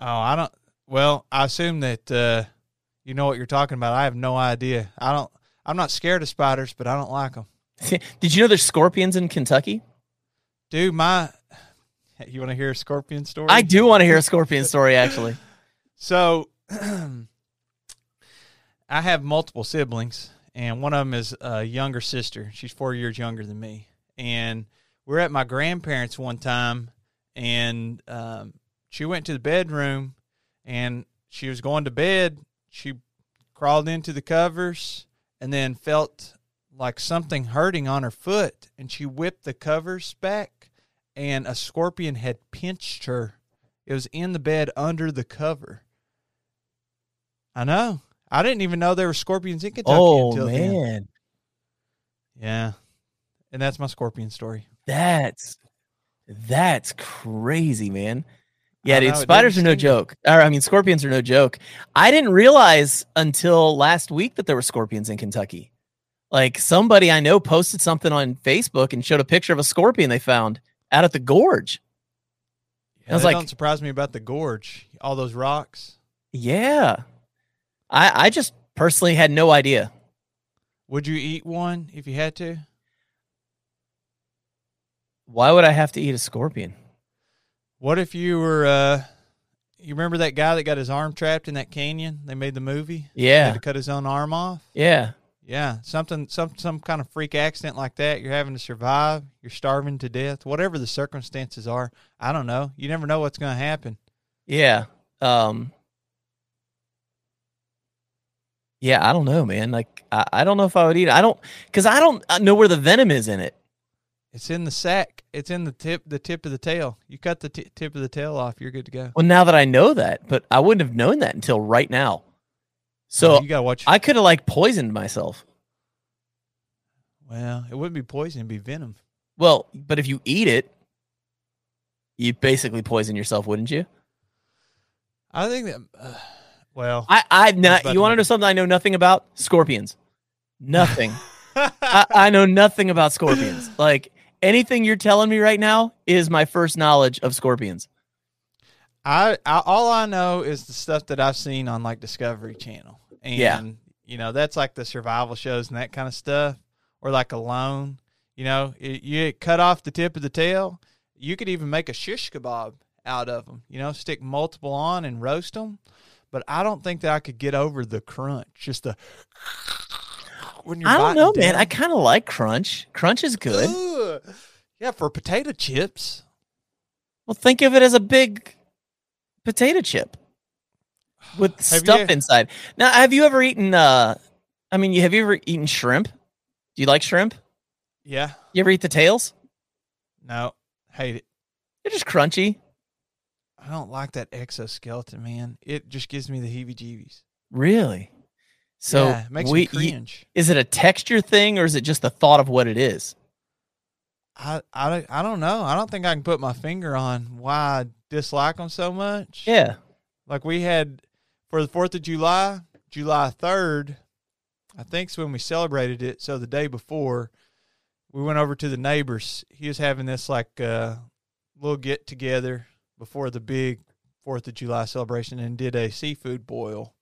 Oh, I assume that you know what you're talking about. I have no idea. I'm not scared of spiders, but I don't like them. Did you know there's scorpions in Kentucky? Dude, you want to hear a scorpion story? I do want to hear a scorpion story, actually. So, I have multiple siblings, and one of them is a younger sister. She's 4 years younger than me. And we're at my grandparents' one time, and she went to the bedroom, and she was going to bed. She crawled into the covers and then felt like something hurting on her foot, and she whipped the covers back, and a scorpion had pinched her. It was in the bed under the cover. I know. I didn't even know there were scorpions in Kentucky until then. Oh, man. Yeah. And that's my scorpion story. That's That's crazy, man. Yeah, dude, spiders are no joke. Or, I mean, scorpions are no joke. I didn't realize until last week that there were scorpions in Kentucky. Like, somebody I know posted something on Facebook and showed a picture of a scorpion they found out at the gorge. Yeah, I was like, don't surprise me about the gorge, all those rocks. Yeah. I just personally had no idea. Would you eat one if you had to? Why would I have to eat a scorpion? What if you were, you remember that guy that got his arm trapped in that canyon? They made the movie. Yeah. He had to cut his own arm off. Yeah. Yeah. Some kind of freak accident like that. You're having to survive. You're starving to death. Whatever the circumstances are. I don't know. You never know what's going to happen. Yeah. Yeah. I don't know, man. Like, I don't know if I would eat it. Cause I don't know where the venom is in it. It's in the sack. It's in the tip of the tail. You cut the tip of the tail off, you're good to go. Well, now that I know that, but I wouldn't have known that until right now. So you gotta watch. I could have poisoned myself. Well, it wouldn't be poison; it'd be venom. Well, but if you eat it, you basically poison yourself, wouldn't you? I think that. Well, you want to know something I know nothing about? Scorpions. Nothing. I know nothing about scorpions. Like. Anything you're telling me right now is my first knowledge of scorpions. I all I know is the stuff that I've seen on Discovery Channel. And, you know, that's the survival shows and that kind of stuff. Or Alone. You know, you cut off the tip of the tail. You could even make a shish kebab out of them. You know, stick multiple on and roast them. But I don't think that I could get over the crunch. Just the... I don't know, man. I kind of like crunch. Crunch is good. Ugh. Yeah, for potato chips. Well, think of it as a big potato chip with stuff inside. Now, have you ever eaten? Have you ever eaten shrimp? Do you like shrimp? Yeah. You ever eat the tails? No, hate it. They're just crunchy. I don't like that exoskeleton, man. It just gives me the heebie-jeebies. Really? So yeah, it makes me cringe. Is it a texture thing or is it just the thought of what it is? I don't know. I don't think I can put my finger on why I dislike them so much. Yeah. We had for the 4th of July, July 3rd, I think is when we celebrated it. So the day before we went over to the neighbors, he was having this little get together before the big 4th of July celebration and did a seafood boil.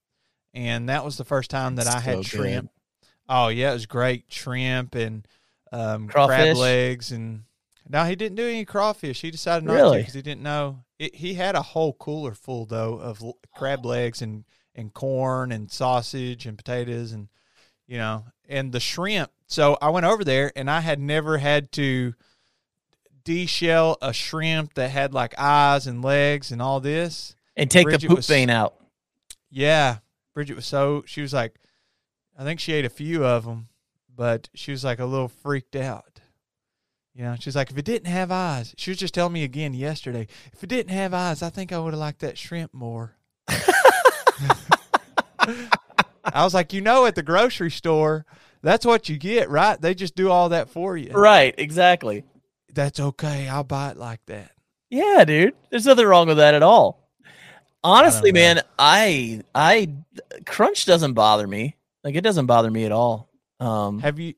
And that was the first time that I had shrimp. Oh, yeah, it was great. Shrimp and crab legs. And no, he didn't do any crawfish. He decided not to because he didn't know. He had a whole cooler full, though, of crab legs and corn and sausage and potatoes and, you know, and the shrimp. So I went over there, and I had never had to de-shell a shrimp that had, eyes and legs and all this. And take the poop vein out. Yeah. Bridget was she was I think she ate a few of them, but she was a little freaked out. You know, she's if it didn't have eyes, she was just telling me again yesterday, if it didn't have eyes, I think I would have liked that shrimp more. I was like, you know, at the grocery store, that's what you get, right? They just do all that for you. Right, exactly. That's okay. I'll buy it like that. Yeah, dude. There's nothing wrong with that at all. Honestly, man, I crunch doesn't bother me. It doesn't bother me at all. Have you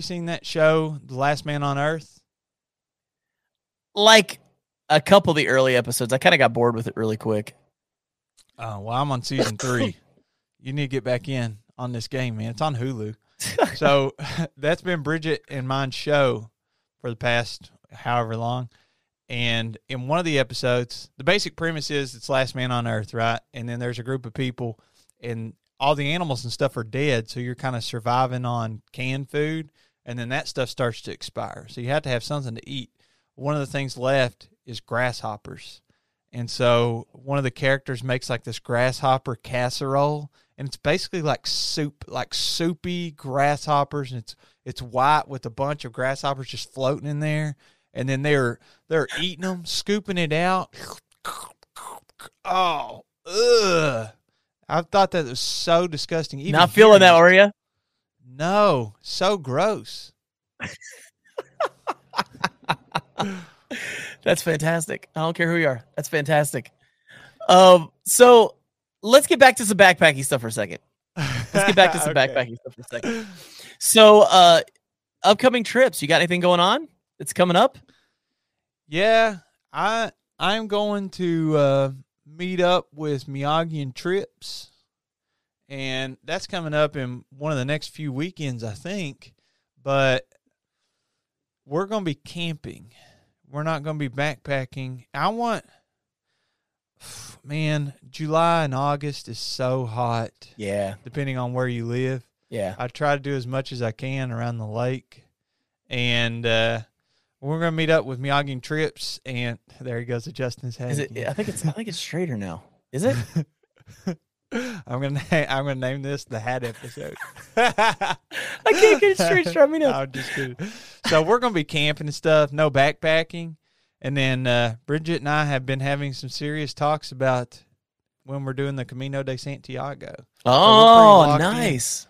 seen that show, The Last Man on Earth? A couple of the early episodes, I kind of got bored with it really quick. Oh, well, I'm on season 3. You need to get back in on this game, man. It's on Hulu. So that's been Bridget and mine's show for the past however long. And in one of the episodes, the basic premise is it's Last Man on Earth, right? And then there's a group of people, and all the animals and stuff are dead, so you're kind of surviving on canned food, and then that stuff starts to expire. So you have to have something to eat. One of the things left is grasshoppers. And so one of the characters makes this grasshopper casserole, and it's basically soup, soupy grasshoppers, and it's white with a bunch of grasshoppers just floating in there. And then they're eating them, scooping it out. Oh, ugh. I thought that was so disgusting. Even not feeling that, were you? No, so gross. That's fantastic. I don't care who you are. That's fantastic. So let's get back to some backpacking stuff for a second. So upcoming trips, you got anything going on that's coming up? Yeah, I'm going to meet up with Miyagi Trips, and that's coming up in one of the next few weekends, I think. But we're going to be camping. We're not going to be backpacking. Man, July and August is so hot. Yeah. Depending on where you live. Yeah. I try to do as much as I can around the lake. And we're going to meet up with Miyagi Trips. And there he goes, adjusting his head. I think it's straighter now. Is it? I'm gonna name this the hat episode. I can't get it straight. Strap me up. I'm just kidding. So we're gonna be camping and stuff. No backpacking. And then Bridget and I have been having some serious talks about when we're doing the Camino de Santiago. Oh, so nice.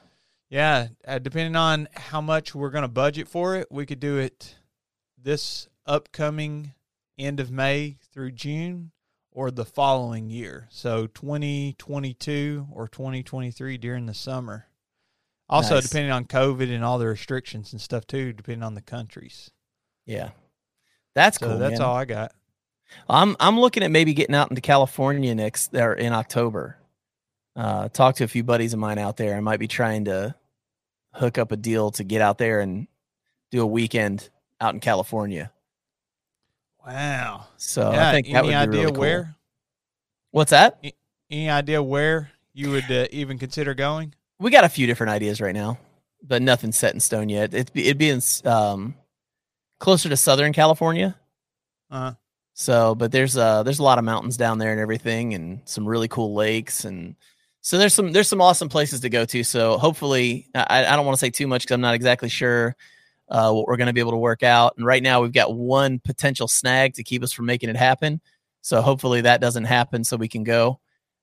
In. Yeah, depending on how much we're going to budget for it, we could do it this upcoming end of May through June or the following year. So 2022 or 2023 during the summer. Also, nice. Depending on COVID and all the restrictions and stuff too, depending on the countries. Yeah. That's cool. So that's all I got. I'm looking at maybe getting out into California next there in October. Talk to a few buddies of mine out there. I might be trying to hook up a deal to get out there and do a weekend out in California. Wow. So yeah, I think that would be really cool. Any idea where? What's that? Any idea where you would even consider going? We got a few different ideas right now, but nothing's set in stone yet. It'd be in closer to Southern California. So, but there's a lot of mountains down there and everything, and some really cool lakes. And so there's some awesome places to go to. So hopefully I don't want to say too much, cause I'm not exactly sure what we're going to be able to work out. And right now we've got one potential snag to keep us from making it happen. So hopefully that doesn't happen so we can go,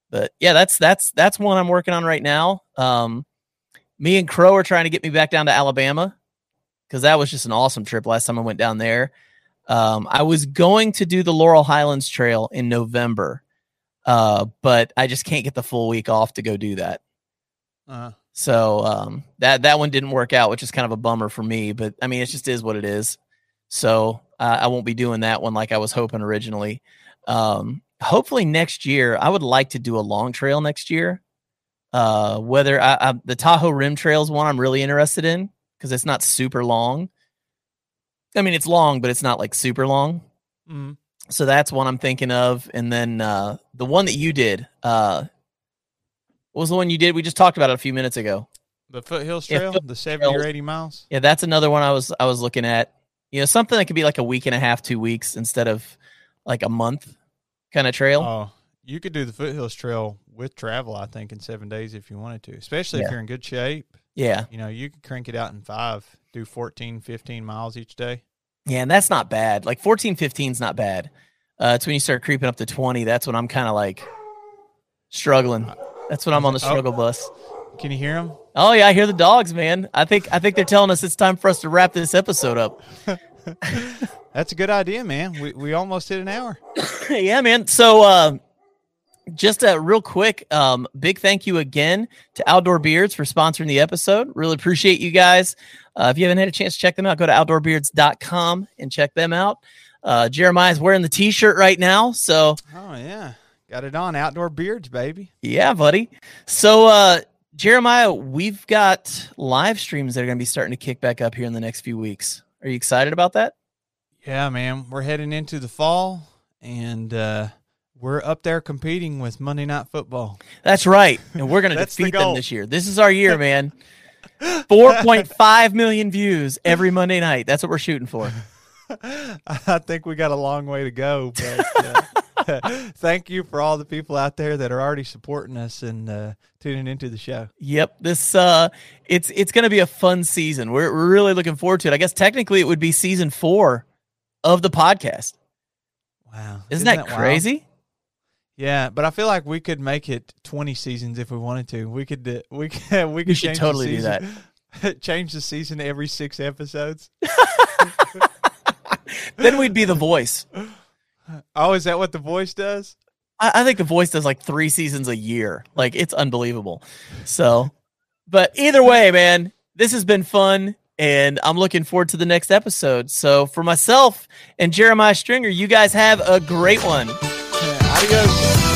but yeah, that's one I'm working on right now. Me and Crow are trying to get me back down to Alabama, because that was just an awesome trip last time I went down there. I was going to do the Laurel Highlands Trail in November, but I just can't get the full week off to go do that. So that one didn't work out, which is kind of a bummer for me. But, I mean, it just is what it is. So I won't be doing that one like I was hoping originally. Hopefully next year, I would like to do a long trail next year. Whether the Tahoe Rim Trail is one I'm really interested in, because it's not super long. I mean, it's long, but it's not like super long. Mm. So that's one I'm thinking of. And then the one that you did, what was the one you did? We just talked about it a few minutes ago. The Foothills Trail, the 70 or 80 miles. Yeah, that's another one I was looking at. You know, something that could be like a week and a half, 2 weeks instead of like a month kind of trail. Oh, you could do the Foothills Trail with travel, I think, in 7 days if you wanted to, especially if you're in good shape. Yeah. You know, you can crank it out in 5, do 14, 15 miles each day. Yeah, and that's not bad. Like 14, 15 is not bad. It's when you start creeping up to 20. That's when I'm kind of like struggling. That's when I'm on the struggle bus. Can you hear them? Oh, yeah, I hear the dogs, man. I think they're telling us it's time for us to wrap this episode up. That's a good idea, man. We almost hit an hour. Yeah, man. So, just a real quick big thank you again to Outdoor Beards for sponsoring the episode. Really appreciate you guys. If you haven't had a chance to check them out, go to outdoorbeards.com and check them out. Jeremiah's wearing the T-shirt right now. So, oh, yeah. Got it on. Outdoor Beards, baby. Yeah, buddy. So, Jeremiah, we've got live streams that are going to be starting to kick back up here in the next few weeks. Are you excited about that? Yeah, man. We're heading into the fall, and we're up there competing with Monday Night Football. That's right. And we're going to defeat them this year. This is our year, man. 4.5 million views every Monday night. That's what we're shooting for. I think we got a long way to go. But thank you for all the people out there that are already supporting us and tuning into the show. Yep. This it's going to be a fun season. We're really looking forward to it. I guess technically it would be season 4 of the podcast. Wow. Isn't that crazy? Wild? Yeah, but I feel like we could make it 20 seasons if we wanted to. We could should totally do that. Change the season every 6 episodes. Then we'd be The Voice. Oh, is that what The Voice does? I think The Voice does like 3 seasons a year. Like, it's unbelievable. So, but either way, man, this has been fun, and I'm looking forward to the next episode. So for myself and Jeremiah Stringer, you guys have a great one. Yeah, adios.